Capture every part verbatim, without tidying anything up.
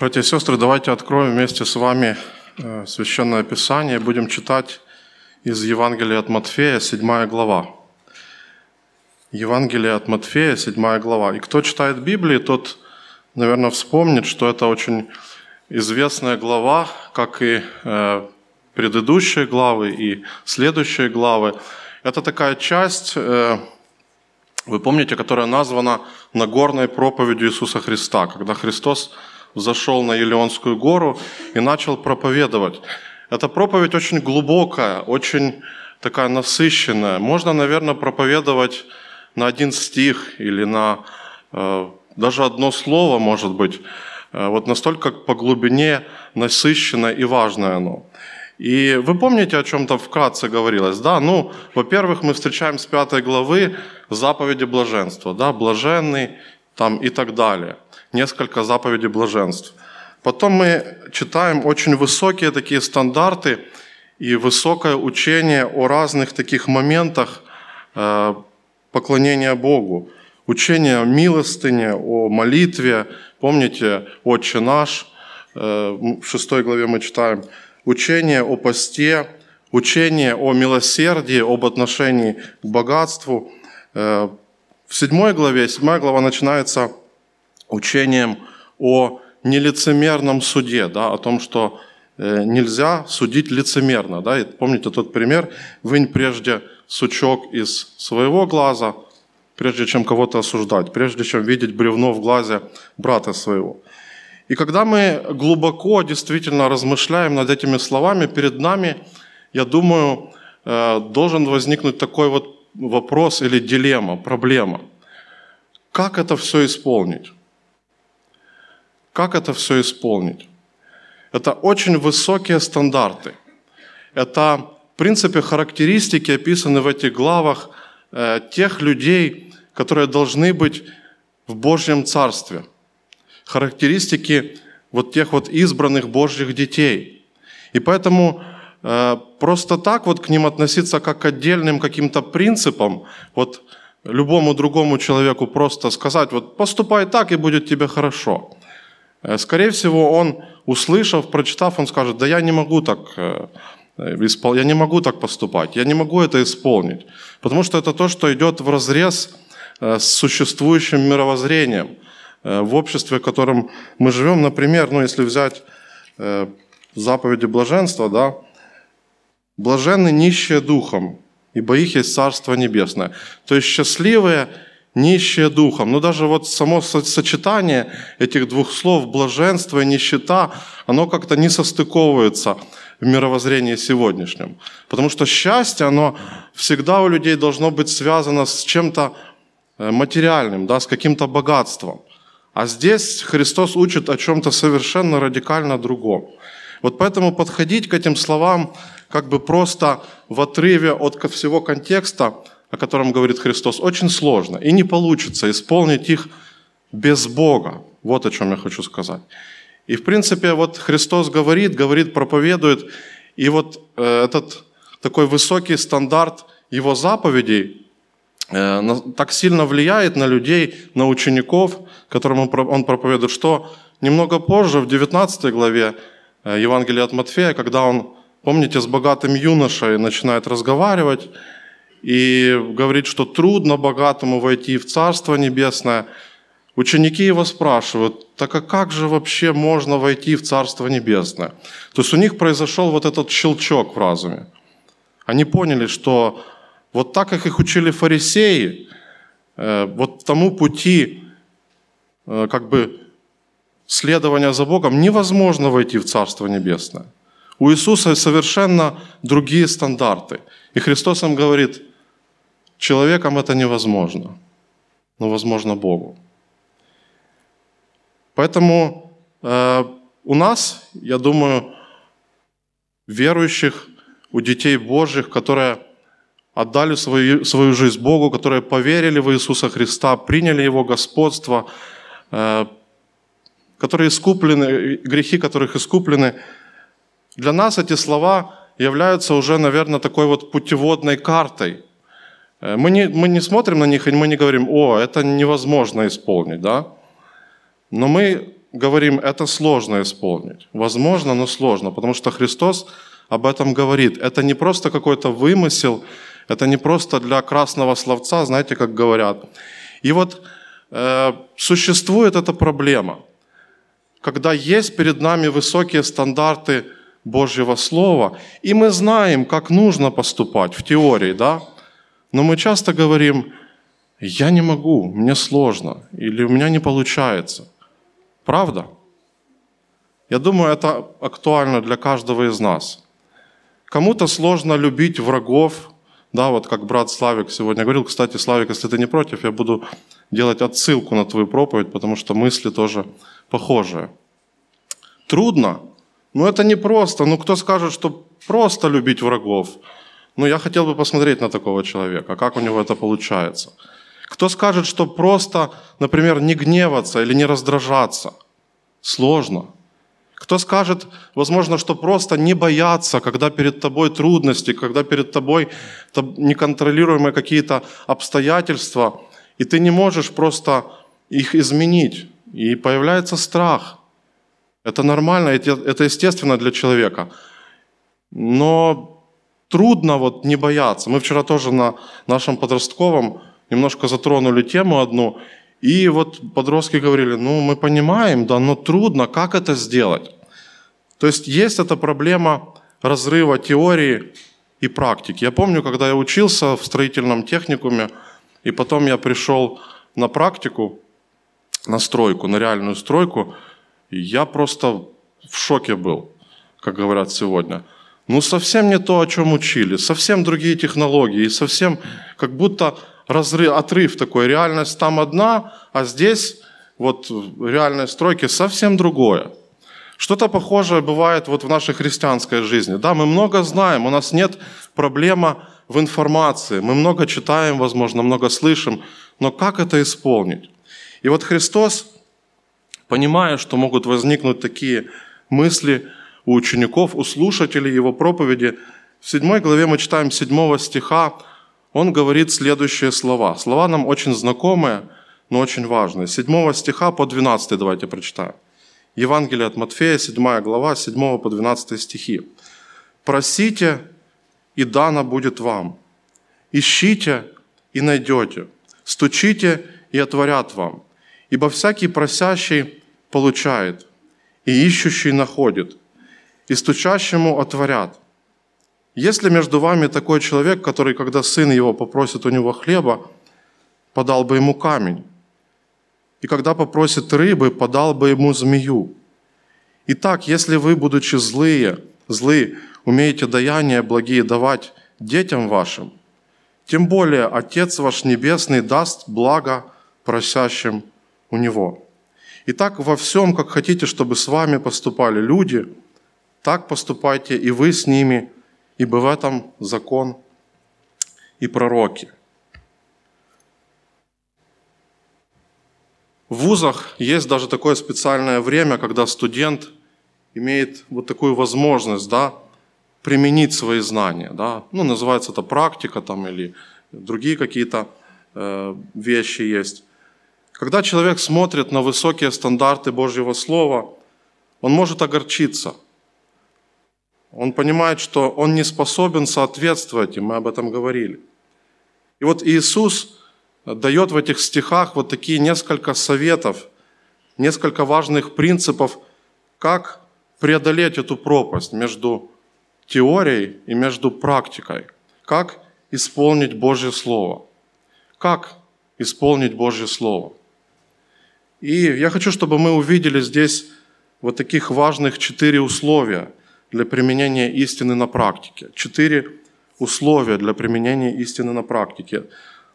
Братья и сестры, давайте откроем вместе с вами Священное Писание. Будем читать из Евангелия от Матфея, седьмая глава. Евангелие от Матфея, седьмая глава. И кто читает Библию, тот, наверное, вспомнит, что это очень известная глава, как и предыдущие главы и следующие главы. Это такая часть, вы помните, которая названа «Нагорной проповедью Иисуса Христа», когда Христос взошел на Елеонскую гору и начал проповедовать. Эта проповедь очень глубокая, очень такая насыщенная. Можно, наверное, проповедовать на один стих или на э, даже одно слово, может быть. Э, вот настолько по глубине насыщенное и важное оно. И вы помните, о чем там вкратце говорилось? Да? Ну, во-первых, мы встречаем с пятой главы заповеди блаженства. Да? Блаженный там, и так далее. Несколько заповедей блаженств. Потом мы читаем очень высокие такие стандарты и высокое учение о разных таких моментах поклонения Богу. Учение о милостыне, о молитве. Помните, «Отче наш», в шестой главе мы читаем. Учение о посте, учение о милосердии, об отношении к богатству. В седьмой главе, седьмая глава начинается учением о нелицемерном суде, да, о том, что нельзя судить лицемерно. Да. И помните тот пример: вынь прежде сучок из своего глаза, прежде чем кого-то осуждать, прежде чем видеть бревно в глазе брата своего. И когда мы глубоко действительно размышляем над этими словами, перед нами, я думаю, должен возникнуть такой вот вопрос или дилемма, проблема. Как это все исполнить? Как это все исполнить? Это очень высокие стандарты. Это, в принципе, характеристики, описаны в этих главах, э, тех людей, которые должны быть в Божьем Царстве. Характеристики вот тех вот избранных Божьих детей. И поэтому э, просто так вот к ним относиться как к отдельным каким-то принципам, вот любому другому человеку просто сказать, вот поступай так, и будет тебе хорошо. Скорее всего, он, услышав, прочитав, он скажет, да я не могу так, я не могу так поступать, я не могу это исполнить. Потому что это то, что идет вразрез с существующим мировоззрением в обществе, в котором мы живем. Например, ну, если взять заповеди блаженства, да, «Блаженны нищие духом, ибо их есть Царство Небесное». То есть счастливые, нищие духом. Но даже вот само сочетание этих двух слов, блаженство и нищета, оно как-то не состыковывается в мировоззрении сегодняшнем. Потому что счастье, оно всегда у людей должно быть связано с чем-то материальным, да, с каким-то богатством. А здесь Христос учит о чем-то совершенно радикально другом. Вот поэтому подходить к этим словам как бы просто в отрыве от всего контекста, о котором говорит Христос, очень сложно. И не получится исполнить их без Бога. Вот о чем я хочу сказать. И, в принципе, вот Христос говорит, говорит, проповедует. И вот этот такой высокий стандарт Его заповедей так сильно влияет на людей, на учеников, которым Он проповедует, что немного позже, в девятнадцатой главе Евангелия от Матфея, когда Он, помните, с богатым юношей начинает разговаривать, и говорит, что трудно богатому войти в Царство Небесное. Ученики его спрашивают, так а как же вообще можно войти в Царство Небесное? То есть у них произошел вот этот щелчок в разуме. Они поняли, что вот так, как их учили фарисеи, вот тому пути как бы следования за Богом невозможно войти в Царство Небесное. У Иисуса совершенно другие стандарты. И Христос им говорит, человеком это невозможно, но возможно Богу. Поэтому э, у нас, я думаю, верующих, у детей Божьих, которые отдали свою, свою жизнь Богу, которые поверили в Иисуса Христа, приняли Его господство, э, которые искуплены, грехи которых искуплены, для нас эти слова являются уже, наверное, такой вот путеводной картой. Мы не, мы не смотрим на них, и мы не говорим, о, это невозможно исполнить, да? Но мы говорим, это сложно исполнить. Возможно, но сложно, потому что Христос об этом говорит. Это не просто какой-то вымысел, это не просто для красного словца, знаете, как говорят. И вот э, существует эта проблема, когда есть перед нами высокие стандарты Божьего Слова, и мы знаем, как нужно поступать в теории, да? Но мы часто говорим: я не могу, мне сложно, или у меня не получается. Правда? Я думаю, это актуально для каждого из нас. Кому-то сложно любить врагов, да, вот как брат Славик сегодня говорил. Кстати, Славик, если ты не против, я буду делать отсылку на твою проповедь, потому что мысли тоже похожие. Трудно, но это не просто. Ну, кто скажет, что просто любить врагов? Ну, я хотел бы посмотреть на такого человека, как у него это получается. Кто скажет, что просто, например, не гневаться или не раздражаться? Сложно. Кто скажет, возможно, что просто не бояться, когда перед тобой трудности, когда перед тобой неконтролируемые какие-то обстоятельства, и ты не можешь просто их изменить, и появляется страх. Это нормально, это естественно для человека. Но трудно вот не бояться. Мы вчера тоже на нашем подростковом немножко затронули тему одну, и вот подростки говорили: ну, мы понимаем, да, но трудно, как это сделать? То есть есть эта проблема разрыва теории и практики. Я помню, когда я учился в строительном техникуме, и потом я пришел на практику, на стройку, на реальную стройку, и я просто в шоке был, как говорят сегодня. Ну, совсем не то, о чем учили, совсем другие технологии, совсем как будто... Разрыв, отрыв такой, реальность там одна, а здесь вот в реальной стройке совсем другое. Что-то похожее бывает вот в нашей христианской жизни. Да, мы много знаем, у нас нет проблемы в информации, мы много читаем, возможно, много слышим, но как это исполнить? И вот Христос, понимая, что могут возникнуть такие мысли у учеников, у слушателей Его проповеди, в седьмой главе мы читаем седьмого стиха, Он говорит следующие слова. Слова нам очень знакомые, но очень важные. седьмого стиха по двенадцатый давайте прочитаем. Евангелие от Матфея, седьмая глава, седьмого по двенадцатый стихи. «Просите, и дано будет вам. Ищите, и найдете. Стучите, и отворят вам. Ибо всякий просящий получает, и ищущий находит, и стучащему отворят. Если между вами такой человек, который, когда сын его попросит у него хлеба, подал бы ему камень, и когда попросит рыбы, подал бы ему змею. Итак, если вы, будучи злые, злы, умеете даяния благие давать детям вашим, тем более Отец ваш Небесный даст благо просящим у Него. Итак, во всем, как хотите, чтобы с вами поступали люди, так поступайте и вы с ними, ибо в этом закон и пророки». В вузах есть даже такое специальное время, когда студент имеет вот такую возможность, да, применить свои знания. Да. Ну, называется это практика там, или другие какие-то э, вещи есть. Когда человек смотрит на высокие стандарты Божьего Слова, он может огорчиться. Он понимает, что он не способен соответствовать, и мы об этом говорили. И вот Иисус дает в этих стихах вот такие несколько советов, несколько важных принципов, как преодолеть эту пропасть между теорией и между практикой. Как исполнить Божье Слово? Как исполнить Божье Слово? И я хочу, чтобы мы увидели здесь вот таких важных четыре условия для применения истины на практике. Четыре условия для применения истины на практике.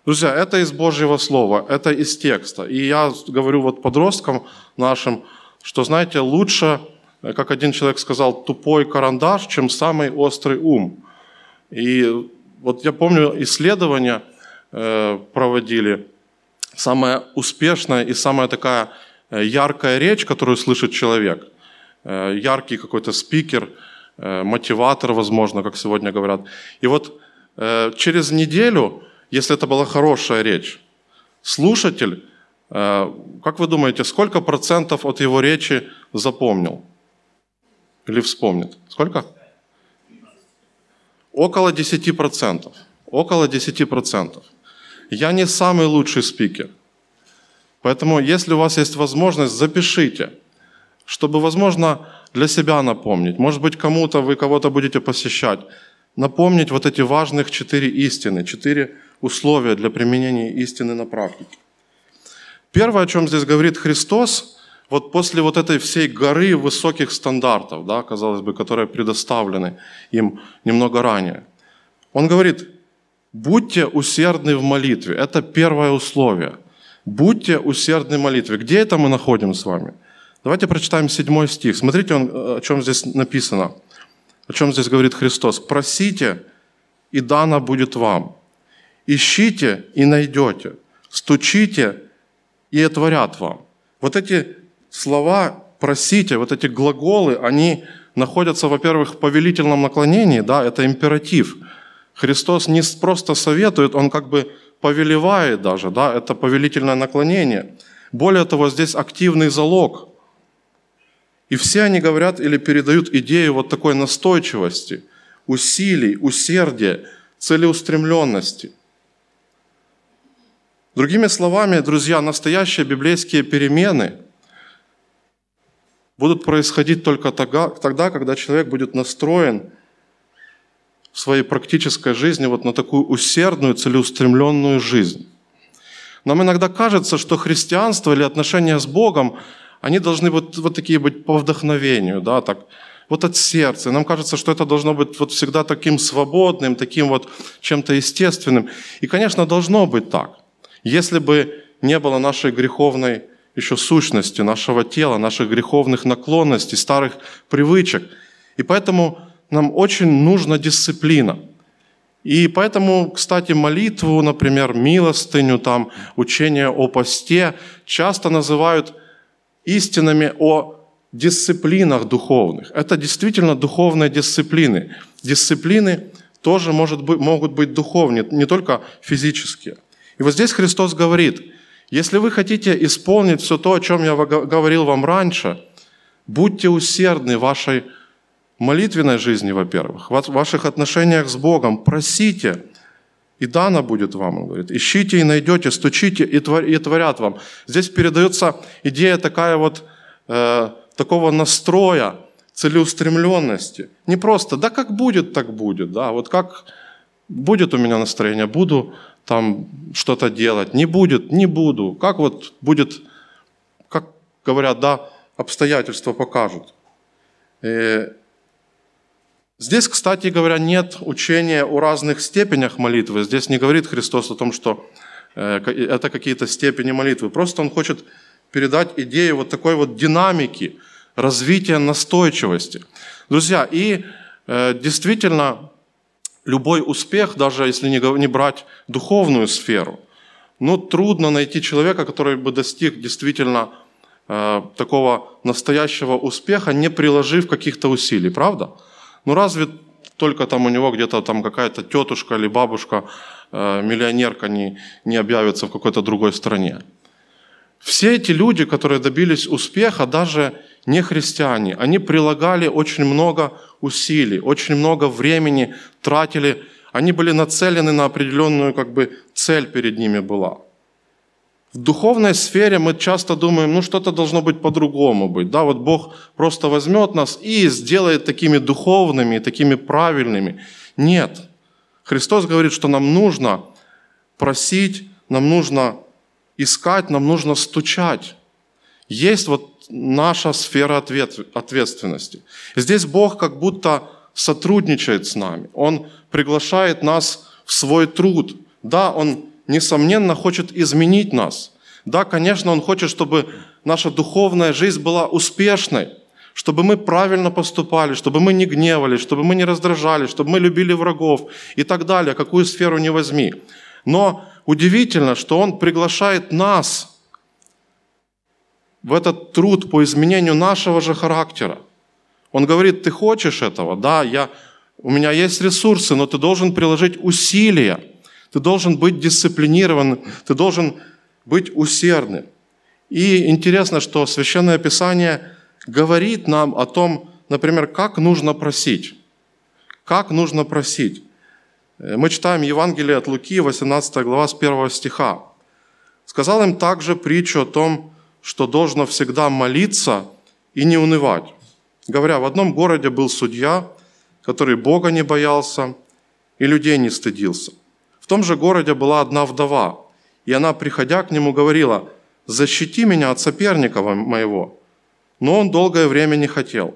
Друзья, это из Божьего Слова, это из текста. И я говорю вот подросткам нашим, что, знаете, лучше, как один человек сказал, тупой карандаш, чем самый острый ум. И вот я помню, исследования проводили. Самая успешная и самая такая яркая речь, которую слышит человек, яркий какой-то спикер, мотиватор, возможно, как сегодня говорят. И вот через неделю, если это была хорошая речь, слушатель Как вы думаете, сколько процентов от его речи запомнил или вспомнит? Сколько? Около десяти процентов. Около десяти процентов. Я не самый лучший спикер. Поэтому, если у вас есть возможность, запишите, чтобы, возможно, для себя напомнить. Может быть, кому-то вы кого-то будете посещать. Напомнить вот эти важных четыре истины, четыре условия для применения истины на практике. Первое, о чем здесь говорит Христос, вот после вот этой всей горы высоких стандартов, да, казалось бы, которые предоставлены им немного ранее. Он говорит, будьте усердны в молитве. Это первое условие. Будьте усердны в молитве. Где это мы находим с вами? Давайте прочитаем седьмой стих. Смотрите, он, о чем здесь написано. О чем здесь говорит Христос. «Просите, и дано будет вам. Ищите, и найдете. Стучите, и отворят вам». Вот эти слова «просите», вот эти глаголы, они находятся, во-первых, в повелительном наклонении, да, это императив. Христос не просто советует, Он как бы повелевает даже, да, это повелительное наклонение. Более того, здесь активный залог. И все они говорят или передают идею вот такой настойчивости, усилий, усердия, целеустремленности. Другими словами, друзья, настоящие библейские перемены будут происходить только тогда, когда человек будет настроен в своей практической жизни вот на такую усердную, целеустремленную жизнь. Нам иногда кажется, что христианство или отношения с Богом, они должны вот, вот такие быть по вдохновению, да, так, вот от сердца. И нам кажется, что это должно быть вот всегда таким свободным, таким вот чем-то естественным. И, конечно, должно быть так. Если бы не было нашей греховной еще сущности, нашего тела, наших греховных наклонностей, старых привычек. И поэтому нам очень нужна дисциплина. И поэтому, кстати, молитву, например, милостыню, там, учение о посте часто называют истинами о дисциплинах духовных. Это действительно духовные дисциплины. Дисциплины тоже может быть, могут быть духовные, не только физические. И вот здесь Христос говорит, если вы хотите исполнить все то, о чем я говорил вам раньше, будьте усердны в вашей молитвенной жизни, во-первых, в ваших отношениях с Богом, просите, и дано будет вам, он говорит, ищите и найдете, стучите и творят вам. Здесь передается идея такая вот, э, такого настроя, целеустремленности. Не просто, да как будет, так будет, да, вот как будет у меня настроение, буду там что-то делать, не будет, не буду, как вот будет, как говорят, да, обстоятельства покажут. И здесь, кстати говоря, нет учения о разных степенях молитвы, здесь не говорит Христос о том, что это какие-то степени молитвы, просто Он хочет передать идею вот такой вот динамики, развития настойчивости. Друзья, и действительно, любой успех, даже если не брать духовную сферу, ну, трудно найти человека, который бы достиг действительно э, такого настоящего успеха, не приложив каких-то усилий, правда? Ну, разве только там у него где-то там какая-то тетушка или бабушка, э, миллионерка не, не объявится в какой-то другой стране. Все эти люди, которые добились успеха, даже не христиане, они прилагали очень много усилий, очень много времени тратили, они были нацелены на определенную, как бы, цель перед ними была. В духовной сфере мы часто думаем, ну что-то должно быть по-другому быть, да, вот Бог просто возьмет нас и сделает такими духовными, такими правильными. Нет. Христос говорит, что нам нужно просить, нам нужно искать, нам нужно стучать. Есть вот наша сфера ответственности. Здесь Бог как будто сотрудничает с нами. Он приглашает нас в свой труд. Да, Он, несомненно, хочет изменить нас. Да, конечно, Он хочет, чтобы наша духовная жизнь была успешной, чтобы мы правильно поступали, чтобы мы не гневались, чтобы мы не раздражались, чтобы мы любили врагов и так далее, какую сферу ни возьми. Но удивительно, что Он приглашает нас в этот труд по изменению нашего же характера. Он говорит, ты хочешь этого? Да, я, у меня есть ресурсы, но ты должен приложить усилия, ты должен быть дисциплинирован, ты должен быть усердным. И интересно, что Священное Писание говорит нам о том, например, как нужно просить. Как нужно просить. Мы читаем Евангелие от Луки, восемнадцатая глава, с первого стиха. «Сказал им также притчу о том, что должно всегда молиться и не унывать. Говоря, в одном городе был судья, который Бога не боялся и людей не стыдился. В том же городе была одна вдова, и она, приходя к нему, говорила: защити меня от соперника моего. Но он долгое время не хотел.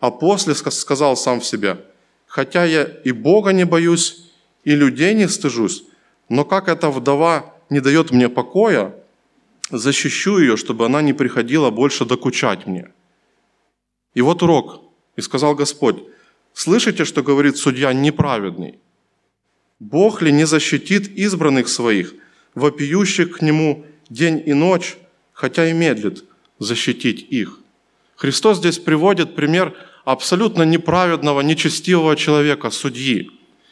А после сказал сам в себе: хотя я и Бога не боюсь, и людей не стыжусь, но как эта вдова не дает мне покоя, защищу ее, чтобы она не приходила больше докучать мне. И вот урок. И сказал Господь: слышите, что говорит судья неправедный? Бог ли не защитит избранных своих, вопиющих к нему день и ночь, хотя и медлит защитить их?» Христос здесь приводит пример абсолютно неправедного, нечестивого человека, судьи.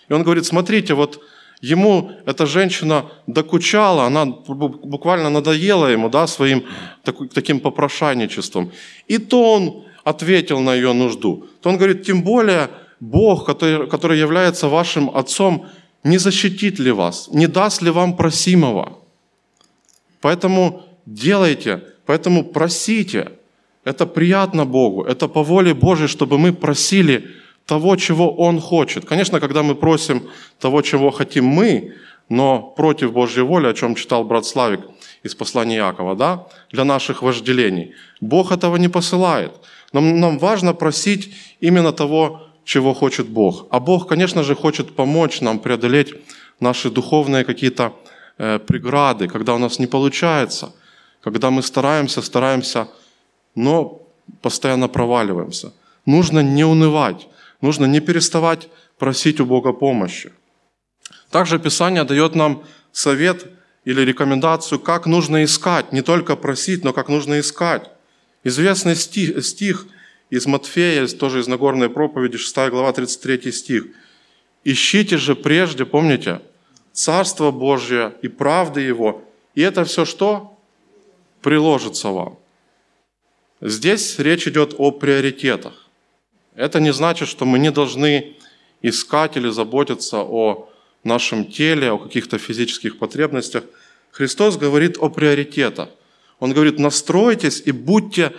И он говорит: смотрите, вот ему эта женщина докучала, она буквально надоела ему, да, своим таким попрошайничеством. И то он ответил на ее нужду. То он говорит: тем более Бог, который, который является вашим отцом, не защитит ли вас, не даст ли вам просимого? Поэтому делайте, поэтому просите. Это приятно Богу, это по воле Божьей, чтобы мы просили того, чего Он хочет. Конечно, когда мы просим того, чего хотим мы, но против Божьей воли, о чем читал брат Славик из Послания Иакова, да, для наших вожделений, Бог этого не посылает. Нам, нам важно просить именно того, чего хочет Бог. А Бог, конечно же, хочет помочь нам преодолеть наши духовные какие-то э, преграды, когда у нас не получается, когда мы стараемся, стараемся, но постоянно проваливаемся. Нужно не унывать, нужно не переставать просить у Бога помощи. Также Писание дает нам совет или рекомендацию, как нужно искать, не только просить, но как нужно искать. Известный стих, стих из Матфея, тоже из Нагорной проповеди, шестая глава, тридцать третий стих. «Ищите же прежде, помните, Царство Божие и правды Его, и это все что? Приложится вам». Здесь речь идет о приоритетах. Это не значит, что мы не должны искать или заботиться о нашем теле, о каких-то физических потребностях. Христос говорит о приоритетах. Он говорит: настройтесь и будьте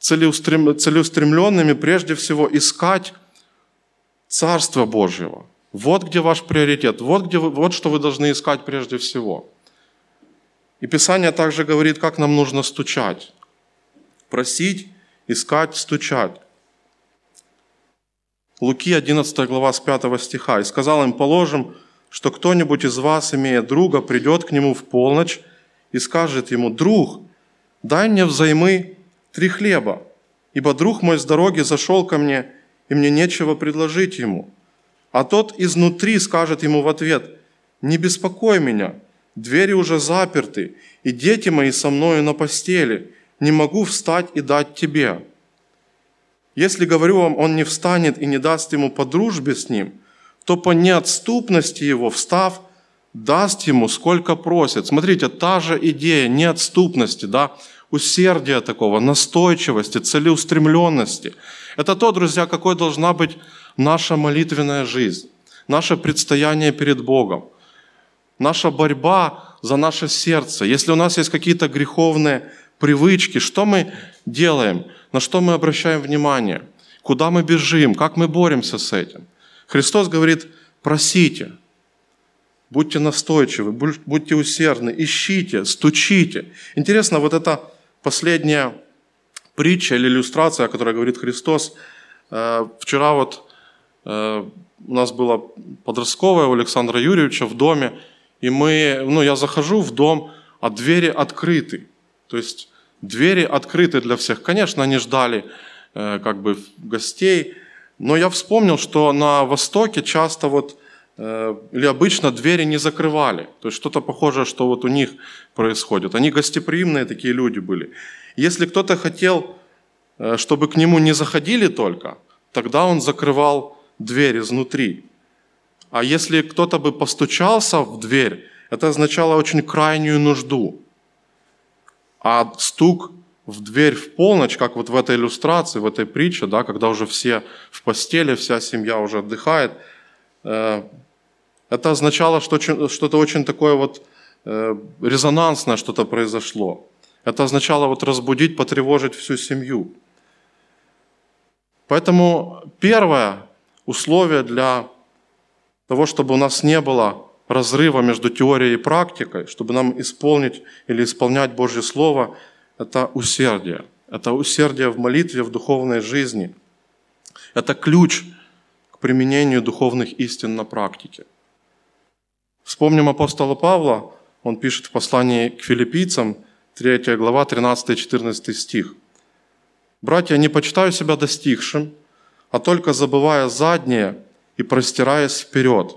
целеустремленными прежде всего искать Царство Божьего. Вот где ваш приоритет, вот, где вы, вот что вы должны искать прежде всего. И Писание также говорит, как нам нужно стучать. Просить, искать, стучать. Луки, одиннадцатая глава, с пятого стиха. «И сказал им: положим, что кто-нибудь из вас, имея друга, придет к нему в полночь и скажет ему: друг, дай мне взаймы три хлеба, ибо друг мой с дороги зашел ко мне, и мне нечего предложить ему. А тот изнутри скажет ему в ответ: не беспокой меня, двери уже заперты, и дети мои со мною на постели, не могу встать и дать тебе. Если, говорю вам, он не встанет и не даст ему по дружбе с ним, то по неотступности его, встав, даст ему, сколько просит». Смотрите, та же идея неотступности, да, усердия такого, настойчивости, целеустремленности. Это то, друзья, какой должна быть наша молитвенная жизнь, наше предстояние перед Богом, наша борьба за наше сердце. Если у нас есть какие-то греховные привычки, что мы делаем, на что мы обращаем внимание, куда мы бежим, как мы боремся с этим. Христос говорит: просите, будьте настойчивы, будьте усердны, ищите, стучите. Интересно, вот эта последняя притча или иллюстрация, о которой говорит Христос. Вчера вот у нас было подростковое у Александра Юрьевича в доме, и мы, ну, я захожу в дом, а двери открыты. То есть двери открыты для всех. Конечно, они ждали э, как бы гостей, но я вспомнил, что на Востоке часто вот, э, или обычно двери не закрывали. То есть что-то похожее, что вот у них происходит. Они гостеприимные такие люди были. Если кто-то хотел, э, чтобы к нему не заходили только, тогда он закрывал дверь изнутри. А если кто-то бы постучался в дверь, это означало очень крайнюю нужду. А стук в дверь в полночь, как вот в этой иллюстрации, в этой притче, да, когда уже все в постели, вся семья уже отдыхает, э, это означало, что что-то очень такое вот э, резонансное что-то произошло. Это означало вот разбудить, потревожить всю семью. Поэтому первое условие для того, чтобы у нас не было разрыва между теорией и практикой, чтобы нам исполнить или исполнять Божье Слово, это усердие. Это усердие в молитве, в духовной жизни. Это ключ к применению духовных истин на практике. Вспомним апостола Павла, он пишет в послании к Филиппийцам, третья глава, тринадцатый-четырнадцатый стих. «Братья, не почитаю себя достигшим, а только забывая заднее и простираясь вперед».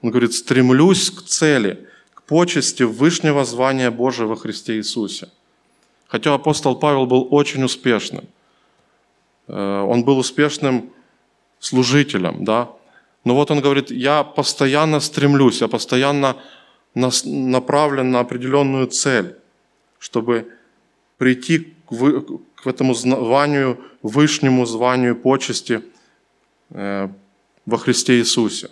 Он говорит, стремлюсь к цели, к почести вышнего звания Божьего во Христе Иисусе. Хотя апостол Павел был очень успешным. Он был успешным служителем, да. Но вот он говорит, я постоянно стремлюсь, я постоянно направлен на определенную цель, чтобы прийти к этому званию, вышнему званию почести во Христе Иисусе.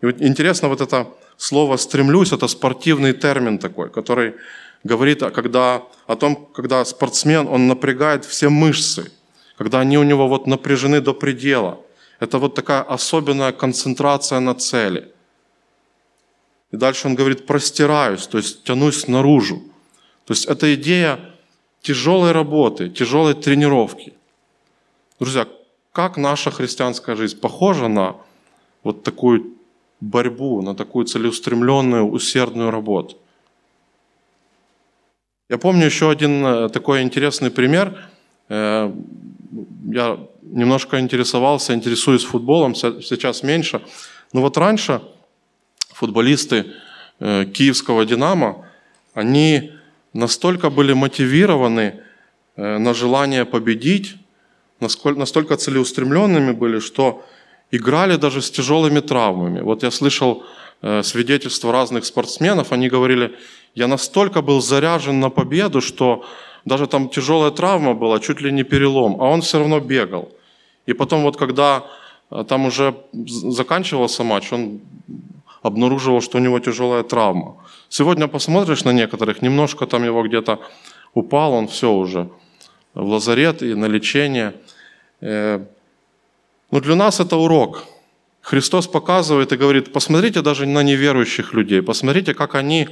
И вот интересно, вот это слово «стремлюсь» — это спортивный термин такой, который говорит о, когда, о том, когда спортсмен, он напрягает все мышцы, когда они у него вот напряжены до предела. Это вот такая особенная концентрация на цели. И дальше он говорит «простираюсь», то есть «тянусь наружу». То есть это идея тяжелой работы, тяжелой тренировки. Друзья, как наша христианская жизнь похожа на вот такую борьбу, на такую целеустремленную, усердную работу? Я помню еще один такой интересный пример. Я немножко интересовался, интересуюсь футболом, сейчас меньше. Но вот раньше футболисты киевского «Динамо», они настолько были мотивированы на желание победить, настолько целеустремленными были, что играли даже с тяжелыми травмами. Вот я слышал свидетельства разных спортсменов, они говорили, я настолько был заряжен на победу, что даже там тяжелая травма была, чуть ли не перелом, а он все равно бегал. И потом вот когда там уже заканчивался матч, он обнаруживал, что у него тяжелая травма. Сегодня посмотришь на некоторых, немножко там его где-то упал, он все уже в лазарет и на лечение. Но для нас это урок. Христос показывает и говорит, посмотрите даже на неверующих людей, посмотрите, как они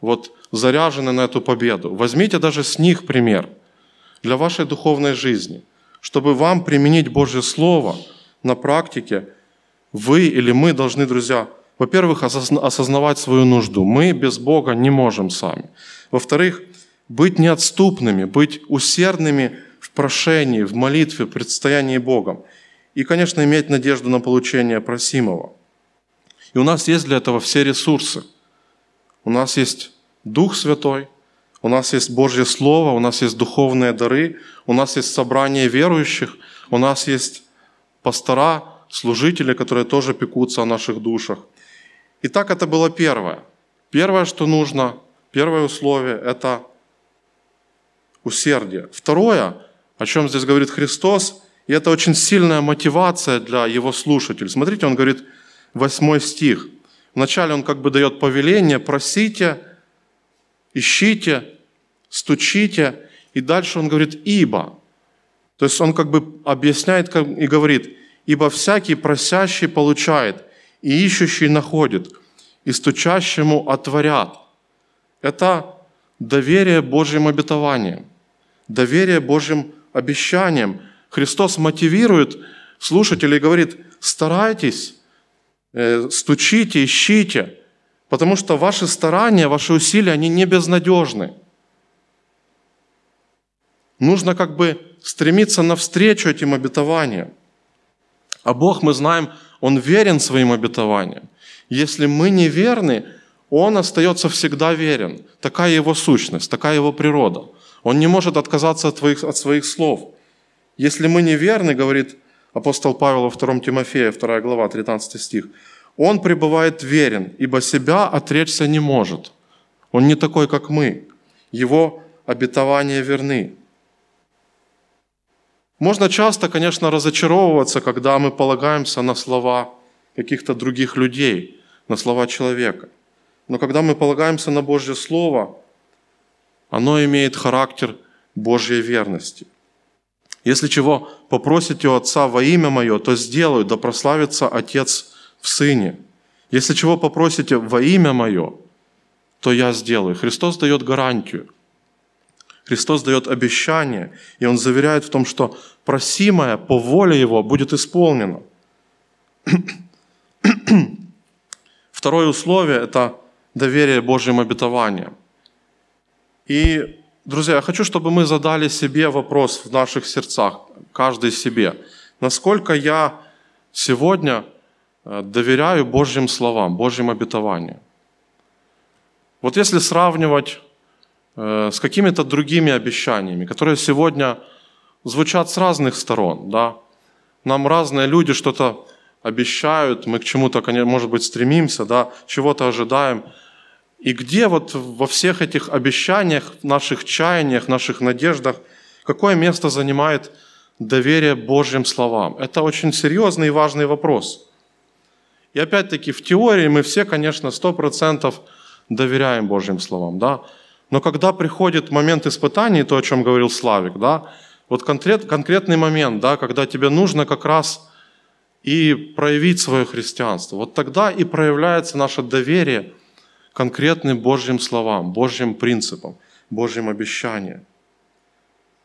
вот заряжены на эту победу. Возьмите даже с них пример для вашей духовной жизни, чтобы вам применить Божье Слово на практике. Вы или мы должны, друзья, во-первых, осознавать свою нужду. Мы без Бога не можем сами. Во-вторых, быть неотступными, быть усердными в прошении, в молитве, в предстоянии Богом. И, конечно, иметь надежду на получение просимого. И у нас есть для этого все ресурсы. У нас есть Дух Святой, у нас есть Божье Слово, у нас есть духовные дары, у нас есть собрание верующих, у нас есть пастора, служители, которые тоже пекутся о наших душах. Итак, это было первое. Первое, что нужно, первое условие – это усердие. Второе, о чем здесь говорит Христос, и это очень сильная мотивация для его слушателей. Смотрите, он говорит, восьмой стих. Вначале он как бы дает повеление, просите, ищите, стучите. И дальше он говорит, ибо. То есть он как бы объясняет и говорит, ибо всякий просящий получает, и ищущий находит, и стучащему отворят. Это доверие Божьим обетованиям, доверие Божьим обещаниям. Христос мотивирует слушателей и говорит, старайтесь, стучите, ищите, потому что ваши старания, ваши усилия, они не безнадежны. Нужно как бы стремиться навстречу этим обетованиям. А Бог, мы знаем, Он верен своим обетованиям. Если мы неверны, Он остается всегда верен. Такая Его сущность, такая Его природа. Он не может отказаться от своих, от своих слов. Если мы неверны, говорит апостол Павел во втором Тимофея, вторая глава, тринадцатый стих, он пребывает верен, ибо себя отречься не может. Он не такой, как мы. Его обетования верны. Можно часто, конечно, разочаровываться, когда мы полагаемся на слова каких-то других людей, на слова человека. Но когда мы полагаемся на Божье Слово, оно имеет характер Божьей верности. «Если чего попросите у Отца во имя Мое, то сделаю, да прославится Отец в Сыне. Если чего попросите во имя Мое, то я сделаю». Христос дает гарантию. Христос дает обещание, и Он заверяет в том, что просимое по воле Его будет исполнено. Второе условие – это доверие Божьим обетованиям. И, друзья, я хочу, чтобы мы задали себе вопрос в наших сердцах, каждый себе. Насколько я сегодня доверяю Божьим словам, Божьим обетованиям? Вот если сравнивать с какими-то другими обещаниями, которые сегодня звучат с разных сторон, да? Нам разные люди что-то обещают, мы к чему-то, может быть, стремимся, да? Чего-то ожидаем. И где вот во всех этих обещаниях, наших чаяниях, наших надеждах, какое место занимает доверие Божьим словам? Это очень серьезный и важный вопрос. И опять-таки в теории мы все, конечно, сто процентов доверяем Божьим словам, да? Но когда приходит момент испытаний, то, о чем говорил Славик, да? Вот конкрет, конкретный момент, да, когда тебе нужно как раз и проявить свое христианство, вот тогда и проявляется наше доверие конкретным Божьим словам, Божьим принципам, Божьим обещаниям.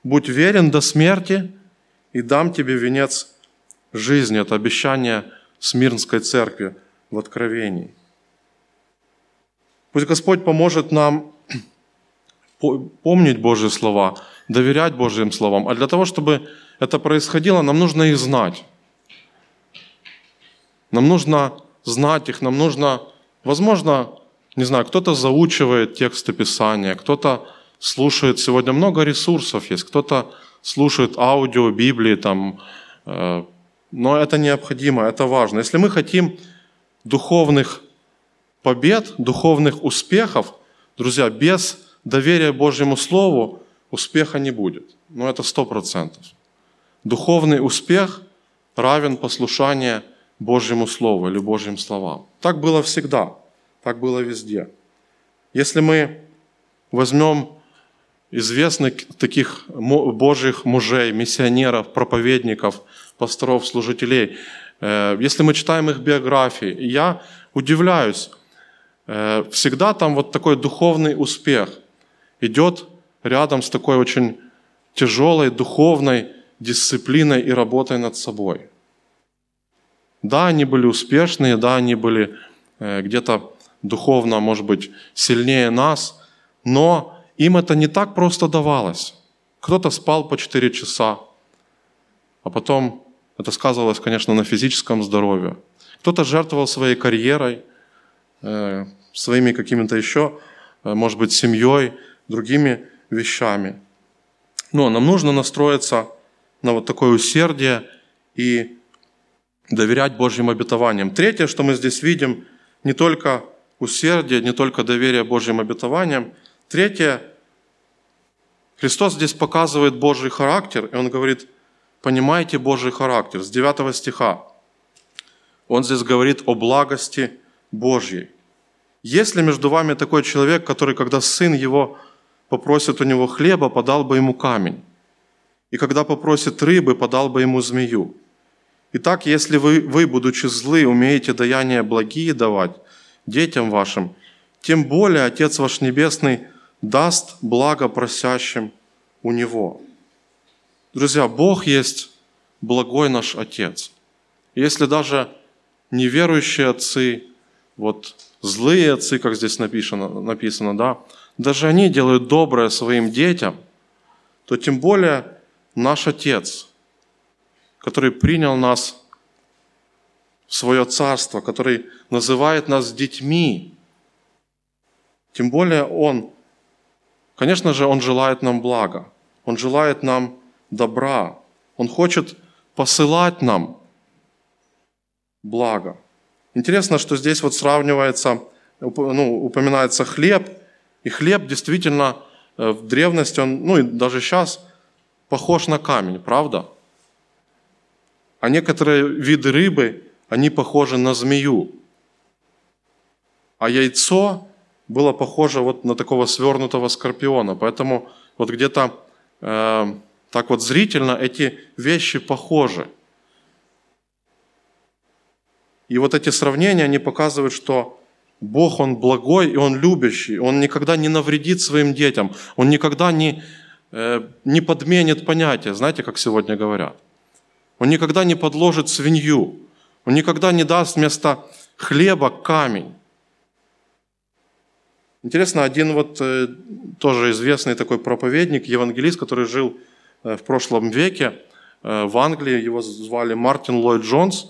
«Будь верен до смерти, и дам тебе венец жизни» — это обещание Смирнской церкви в Откровении. Пусть Господь поможет нам помнить Божьи слова, доверять Божьим словам. А для того, чтобы это происходило, нам нужно их знать. Нам нужно знать их, нам нужно, возможно, не знаю, кто-то заучивает тексты Писания, кто-то слушает, сегодня много ресурсов есть, кто-то слушает аудио, Библии, там, э, но это необходимо, это важно. Если мы хотим духовных побед, духовных успехов, друзья, без доверия Божьему Слову успеха не будет, но это сто процентов. Духовный успех равен послушанию Божьему Слову или Божьим словам. Так было всегда. Так было везде. Если мы возьмем известных таких Божьих мужей, миссионеров, проповедников, пасторов, служителей, если мы читаем их биографии, я удивляюсь, всегда там вот такой духовный успех идет рядом с такой очень тяжелой духовной дисциплиной и работой над собой. Да, они были успешные, да, они были где-то духовно, может быть, сильнее нас, но им это не так просто давалось. Кто-то спал по четыре часа, а потом это сказывалось, конечно, на физическом здоровье. Кто-то жертвовал своей карьерой, э, своими какими-то еще, э, может быть, семьей, другими вещами. Но нам нужно настроиться на вот такое усердие и доверять Божьим обетованиям. Третье, что мы здесь видим, не только усердие, не только доверие Божьим обетованиям. Третье, Христос здесь показывает Божий характер, и Он говорит, понимайте Божий характер. С девятого стиха Он здесь говорит о благости Божьей. «Если между вами такой человек, который, когда сын его попросит у него хлеба, подал бы ему камень, и когда попросит рыбы, подал бы ему змею. Итак, если вы, вы, будучи злы, умеете даяния благие давать детям вашим, тем более Отец ваш Небесный даст благо просящим у Него». Друзья, Бог есть благой наш Отец. Если даже неверующие отцы, вот злые отцы, как здесь написано, написано, да, даже они делают доброе своим детям, то тем более наш Отец, который принял нас в свое царство, который называет нас детьми. Тем более Он, конечно же, Он желает нам блага, Он желает нам добра, Он хочет посылать нам благо. Интересно, что здесь вот сравнивается, ну, упоминается хлеб, и хлеб действительно в древности он, ну и даже сейчас, похож на камень, правда? А некоторые виды рыбы, они похожи на змею. А яйцо было похоже вот на такого свернутого скорпиона. Поэтому вот где-то э, так вот зрительно эти вещи похожи. И вот эти сравнения, они показывают, что Бог, Он благой и Он любящий. Он никогда не навредит своим детям. Он никогда не, э, не подменит понятия. Знаете, как сегодня говорят? Он никогда не подложит свинью. Он никогда не даст вместо хлеба камень. Интересно, один вот э, тоже известный такой проповедник, евангелист, который жил э, в прошлом веке э, в Англии, его звали Мартин Ллойд Джонс.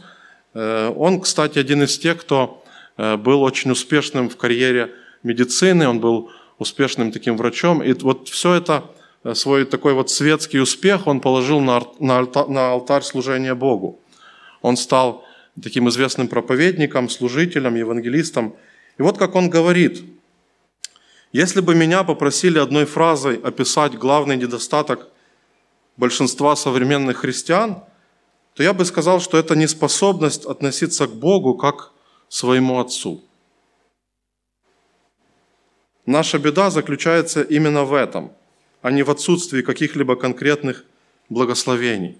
Э, он, кстати, один из тех, кто э, был очень успешным в карьере медицины, он был успешным таким врачом. И вот все это, э, свой такой вот светский успех он положил на, на, алтарь, на алтарь служения Богу. Он стал таким известным проповедником, служителем, евангелистом. И вот как он говорит: если бы меня попросили одной фразой описать главный недостаток большинства современных христиан, то я бы сказал, что это неспособность относиться к Богу как к своему Отцу. Наша беда заключается именно в этом, а не в отсутствии каких-либо конкретных благословений.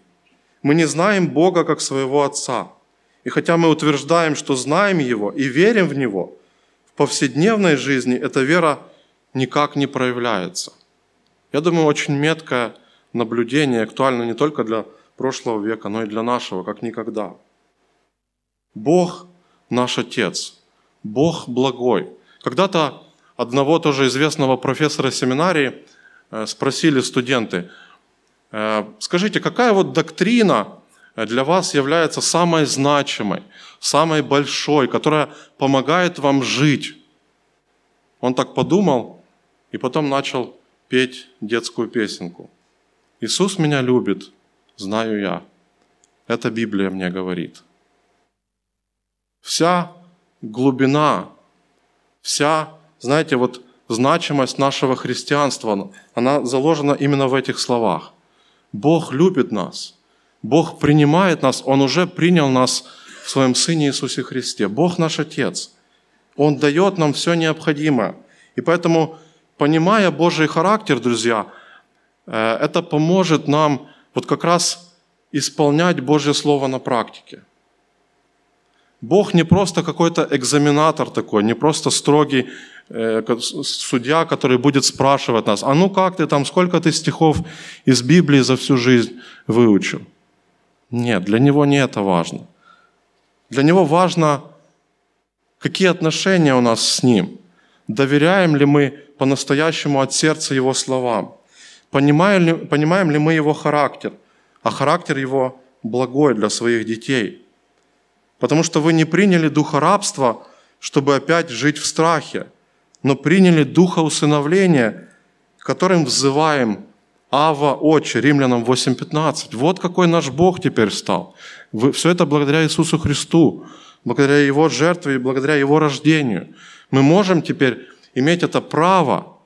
Мы не знаем Бога как своего Отца, и хотя мы утверждаем, что знаем Его и верим в Него, в повседневной жизни эта вера никак не проявляется. Я думаю, очень меткое наблюдение, актуально не только для прошлого века, но и для нашего, как никогда. Бог наш Отец, Бог благой. Когда-то одного тоже известного профессора семинарии спросили студенты: скажите, какая вот доктрина для вас является самой значимой, самой большой, которая помогает вам жить? Он так подумал и потом начал петь детскую песенку. «Иисус меня любит, знаю я». Это Библия мне говорит. Вся глубина, вся, знаете, вот значимость нашего христианства, она заложена именно в этих словах. Бог любит нас, Бог принимает нас, Он уже принял нас в Своем Сыне Иисусе Христе. Бог наш Отец, Он дает нам все необходимое. И поэтому, понимая Божий характер, друзья, это поможет нам вот как раз исполнять Божье Слово на практике. Бог не просто какой-то экзаменатор такой, не просто строгий судья, который будет спрашивать нас: а ну как ты там, сколько ты стихов из Библии за всю жизнь выучил? Нет, для Него не это важно. Для Него важно, какие отношения у нас с Ним. Доверяем ли мы по-настоящему от сердца Его словам? Понимаем ли, понимаем ли мы Его характер? А характер Его благой для своих детей. Потому что вы не приняли духа рабства, чтобы опять жить в страхе, но приняли духа усыновления, которым взываем: «Ава, Отче», Римлянам восемь пятнадцать. Вот какой наш Бог теперь стал. Все это благодаря Иисусу Христу, благодаря Его жертве и благодаря Его рождению. Мы можем теперь иметь это право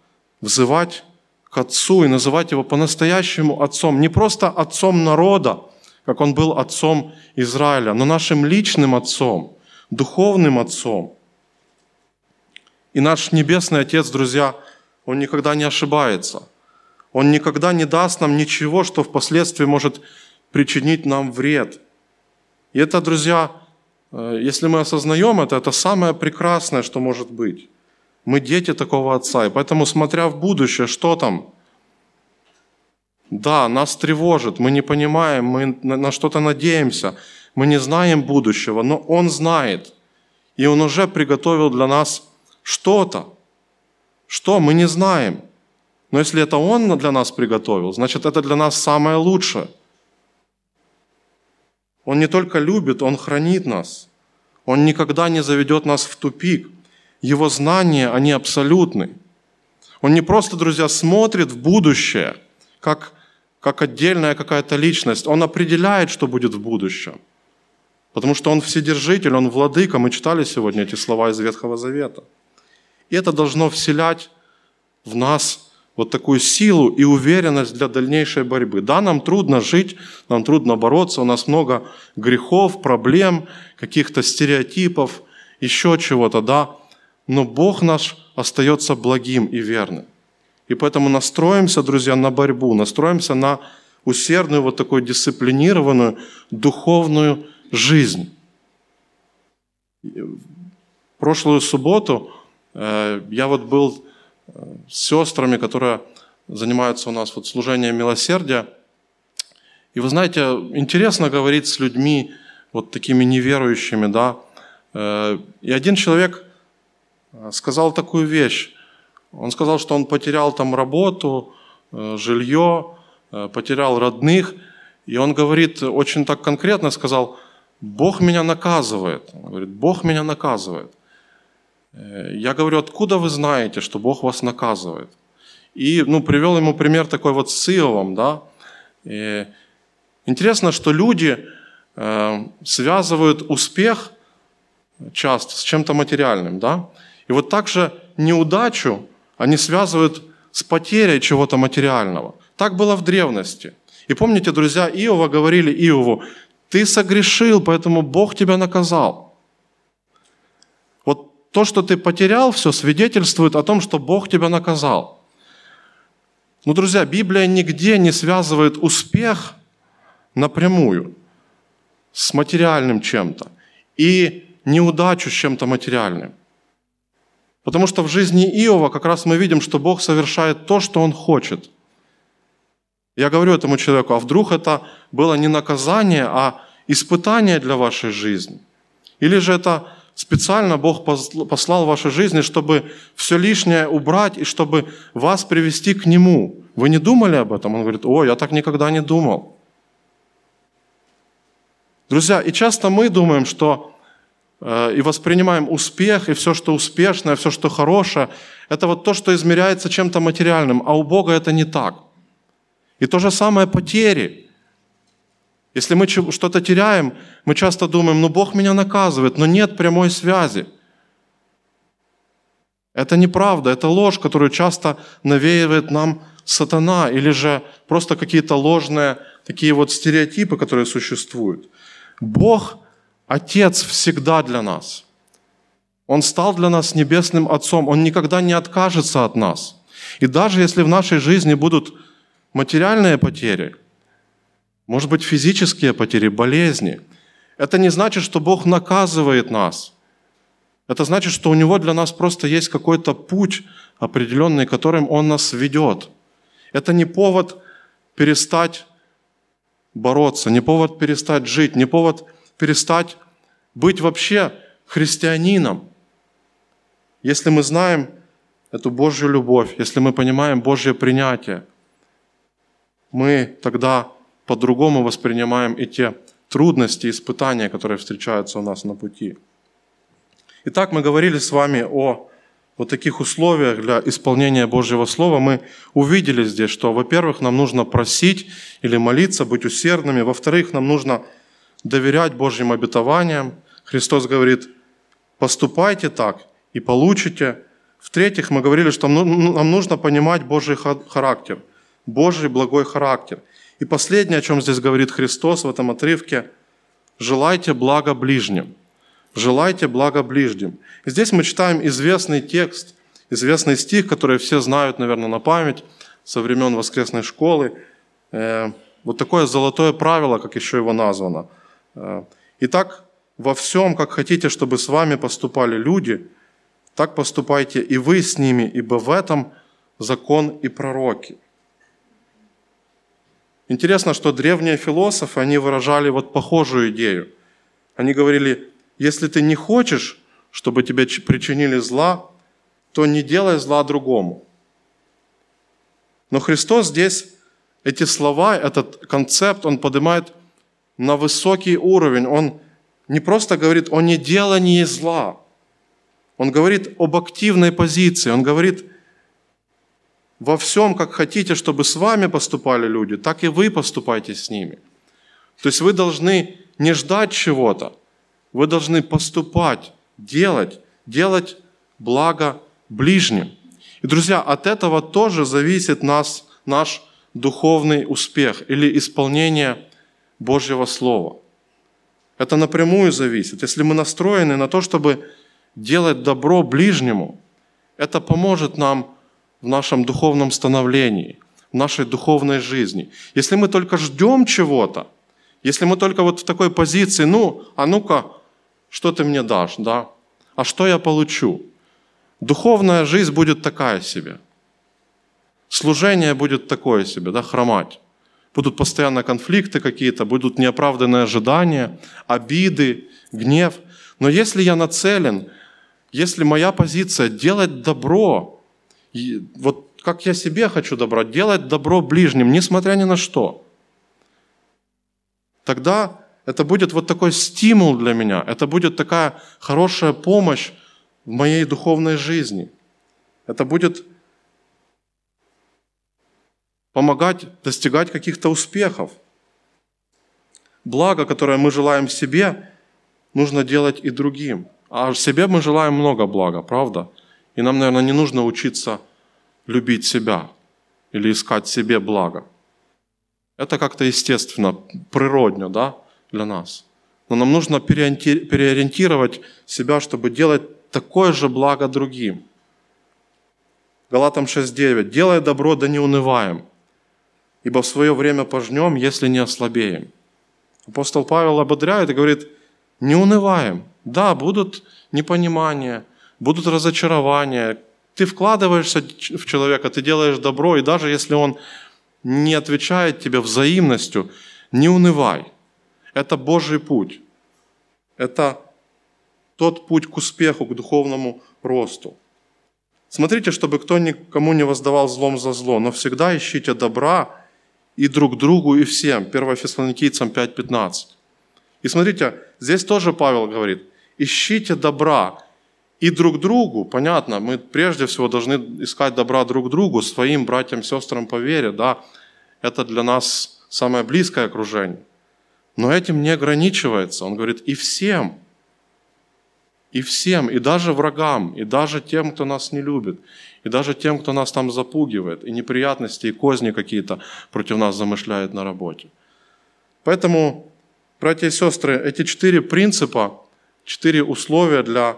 взывать к Отцу и называть Его по-настоящему Отцом. Не просто Отцом народа, как Он был Отцом Израиля, но нашим личным Отцом, духовным Отцом. И наш Небесный Отец, друзья, Он никогда не ошибается. Он никогда не даст нам ничего, что впоследствии может причинить нам вред. И это, друзья, если мы осознаем это, это самое прекрасное, что может быть. Мы дети такого Отца, и поэтому, смотря в будущее, что там? Да, нас тревожит, мы не понимаем, мы на что-то надеемся, мы не знаем будущего, но Он знает, и Он уже приготовил для нас что-то, что мы не знаем. Но если это Он для нас приготовил, значит, это для нас самое лучшее. Он не только любит, Он хранит нас. Он никогда не заведет нас в тупик. Его знания, они абсолютны. Он не просто, друзья, смотрит в будущее, как, как отдельная какая-то личность. Он определяет, что будет в будущем. Потому что Он вседержитель, Он владыка. Мы читали сегодня эти слова из Ветхого Завета. И это должно вселять в нас вот такую силу и уверенность для дальнейшей борьбы. Да, нам трудно жить, нам трудно бороться, у нас много грехов, проблем, каких-то стереотипов, еще чего-то, да. Но Бог наш остается благим и верным. И поэтому настроимся, друзья, на борьбу, настроимся на усердную, вот такую дисциплинированную духовную жизнь. Прошлую субботу э, я вот был с сестрами, которые занимаются у нас вот служением милосердия. И вы знаете, интересно говорить с людьми, вот такими неверующими, да. Э, и один человек сказал такую вещь. Он сказал, что он потерял там работу, э, жилье, э, потерял родных. И он говорит, очень так конкретно сказал: «Бог меня наказывает». Он говорит: «Бог меня наказывает». Я говорю: «Откуда вы знаете, что Бог вас наказывает?» И ну, привел ему пример такой вот с Иовом, да. И интересно, что люди э, связывают успех часто с чем-то материальным, да. И вот также неудачу они связывают с потерей чего-то материального. Так было в древности. И помните, друзья, Иова говорили Иову: «Ты согрешил, поэтому Бог тебя наказал». Вот то, что ты потерял, все свидетельствует о том, что Бог тебя наказал. Ну, друзья, Библия нигде не связывает успех напрямую с материальным чем-то и неудачу с чем-то материальным. Потому что в жизни Иова как раз мы видим, что Бог совершает то, что Он хочет. Я говорю этому человеку: а вдруг это было не наказание, а испытание для вашей жизни? Или же это специально Бог послал в вашей жизни, чтобы все лишнее убрать и чтобы вас привести к Нему? Вы не думали об этом? Он говорит: о, я так никогда не думал. Друзья, и часто мы думаем, что э, и воспринимаем успех, и все, что успешное, все, что хорошее, это вот то, что измеряется чем-то материальным, а у Бога это не так. И то же самое потери. Если мы что-то теряем, мы часто думаем: ну, Бог меня наказывает, но нет прямой связи. Это неправда, это ложь, которую часто навеивает нам сатана, или же просто какие-то ложные такие вот стереотипы, которые существуют. Бог – Отец всегда для нас. Он стал для нас небесным Отцом, Он никогда не откажется от нас. И даже если в нашей жизни будут материальные потери, может быть, физические потери, болезни, это не значит, что Бог наказывает нас. Это значит, что у Него для нас просто есть какой-то путь определенный, которым Он нас ведет. Это не повод перестать бороться, не повод перестать жить, не повод перестать быть вообще христианином. Если мы знаем эту Божью любовь, если мы понимаем Божье принятие, мы тогда по-другому воспринимаем и те трудности, испытания, которые встречаются у нас на пути. Итак, мы говорили с вами о вот таких условиях для исполнения Божьего Слова. Мы увидели здесь, что, во-первых, нам нужно просить или молиться, быть усердными. Во-вторых, нам нужно доверять Божьим обетованиям. Христос говорит: поступайте так и получите. В-третьих, мы говорили, что нам нужно понимать Божий характер. Божий благой характер. И последнее, о чем здесь говорит Христос в этом отрывке: «Желайте блага ближним». «Желайте блага ближним». И здесь мы читаем известный текст, известный стих, который все знают, наверное, на память, со времен воскресной школы. Вот такое золотое правило, как еще его названо. «Итак, во всем, как хотите, чтобы с вами поступали люди, так поступайте и вы с ними, ибо в этом закон и пророки». Интересно, что древние философы, они выражали вот похожую идею. Они говорили: если ты не хочешь, чтобы тебе причинили зла, то не делай зла другому. Но Христос здесь эти слова, этот концепт, Он поднимает на высокий уровень. Он не просто говорит о неделании зла. Он говорит об активной позиции. Он говорит: во всем, как хотите, чтобы с вами поступали люди, так и вы поступайте с ними. То есть вы должны не ждать чего-то, вы должны поступать, делать, делать благо ближним. И, друзья, от этого тоже зависит нас, наш духовный успех или исполнение Божьего Слова. Это напрямую зависит. Если мы настроены на то, чтобы делать добро ближнему, это поможет нам в нашем духовном становлении, в нашей духовной жизни. Если мы только ждем чего-то, если мы только вот в такой позиции, ну, а ну-ка, что ты мне дашь, да? А что я получу? Духовная жизнь будет такая себе. Служение будет такое себе, да, хромать. Будут постоянно конфликты какие-то, будут неоправданные ожидания, обиды, гнев. Но если я нацелен, если моя позиция делать добро, вот как я себе хочу добро, делать добро ближним, несмотря ни на что, тогда это будет вот такой стимул для меня, это будет такая хорошая помощь в моей духовной жизни. Это будет помогать достигать каких-то успехов. Благо, которое мы желаем себе, нужно делать и другим. А себе мы желаем много блага, правда? И нам, наверное, не нужно учиться любить себя или искать себе благо. Это как-то естественно, природно, да, для нас. Но нам нужно переориентировать себя, чтобы делать такое же благо другим. Галатам шесть девять. «Делай добро, да не унываем, ибо в свое время пожнем, если не ослабеем». Апостол Павел ободряет и говорит, не унываем. Да, будут непонимания, будут разочарования. Ты вкладываешься в человека, ты делаешь добро, и даже если он не отвечает тебе взаимностью, не унывай. Это Божий путь. Это тот путь к успеху, к духовному росту. Смотрите, чтобы кто никому не воздавал злом за зло, но всегда ищите добра и друг другу, и всем. первое Фессалоникийцам пять пятнадцать. И смотрите, здесь тоже Павел говорит, ищите добра и друг другу. Понятно, мы прежде всего должны искать добра друг другу, своим братьям, сестрам по вере. Да? Это для нас самое близкое окружение. Но этим не ограничивается. Он говорит, и всем, и всем, и даже врагам, и даже тем, кто нас не любит, и даже тем, кто нас там запугивает, и неприятности, и козни какие-то против нас замышляет на работе. Поэтому, братья и сестры, эти четыре принципа, четыре условия для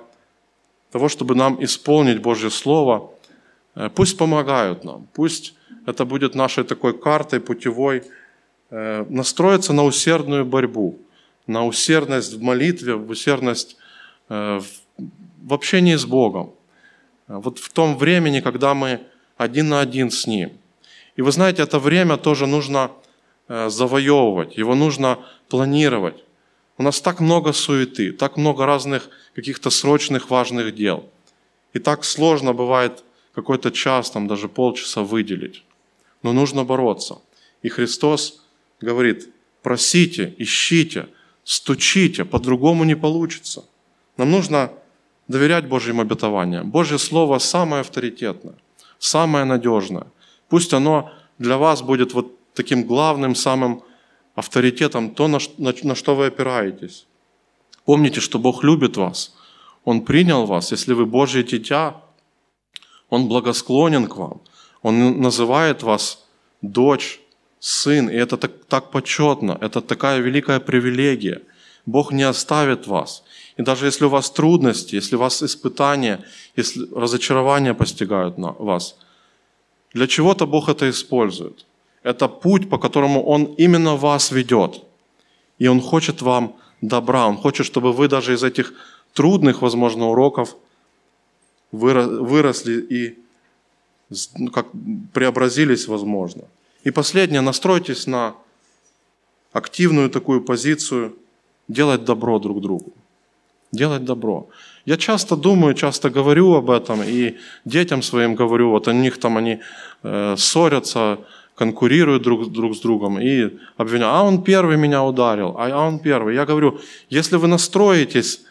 того, чтобы нам исполнить Божье Слово, пусть помогают нам, пусть это будет нашей такой картой путевой, настроиться на усердную борьбу, на усердность в молитве, в усердность в общении с Богом, вот в том времени, когда мы один на один с Ним. И вы знаете, это время тоже нужно завоевывать, его нужно планировать. У нас так много суеты, так много разных каких-то срочных важных дел. И так сложно бывает какой-то час, там даже полчаса выделить. Но нужно бороться. И Христос говорит, просите, ищите, стучите, по-другому не получится. Нам нужно доверять Божьим обетованиям. Божье Слово самое авторитетное, самое надежное. Пусть оно для вас будет вот таким главным, самым авторитетом, то, на, на, на что вы опираетесь. Помните, что Бог любит вас. Он принял вас. Если вы Божье дитя, Он благосклонен к вам. Он называет вас дочь, сын. И это так, так почетно. Это такая великая привилегия. Бог не оставит вас. И даже если у вас трудности, если у вас испытания, если разочарования постигают вас, для чего-то Бог это использует. Это путь, по которому Он именно вас ведет. И Он хочет вам добра. Он хочет, чтобы вы даже из этих трудных, возможно, уроков выросли и как преобразились, возможно. И последнее, настройтесь на активную такую позицию делать добро друг другу. Делать добро. Я часто думаю, часто говорю об этом, и детям своим говорю, вот у них там они э, ссорятся, конкурируют друг, друг с другом и обвиняют, а он первый меня ударил, а он первый. Я говорю, если вы настроитесь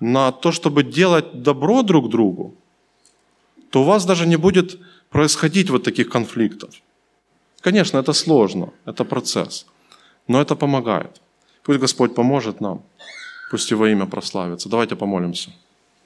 на то, чтобы делать добро друг другу, то у вас даже не будет происходить вот таких конфликтов. Конечно, это сложно, это процесс, но это помогает. Пусть Господь поможет нам. Пусть Его имя прославится. Давайте помолимся.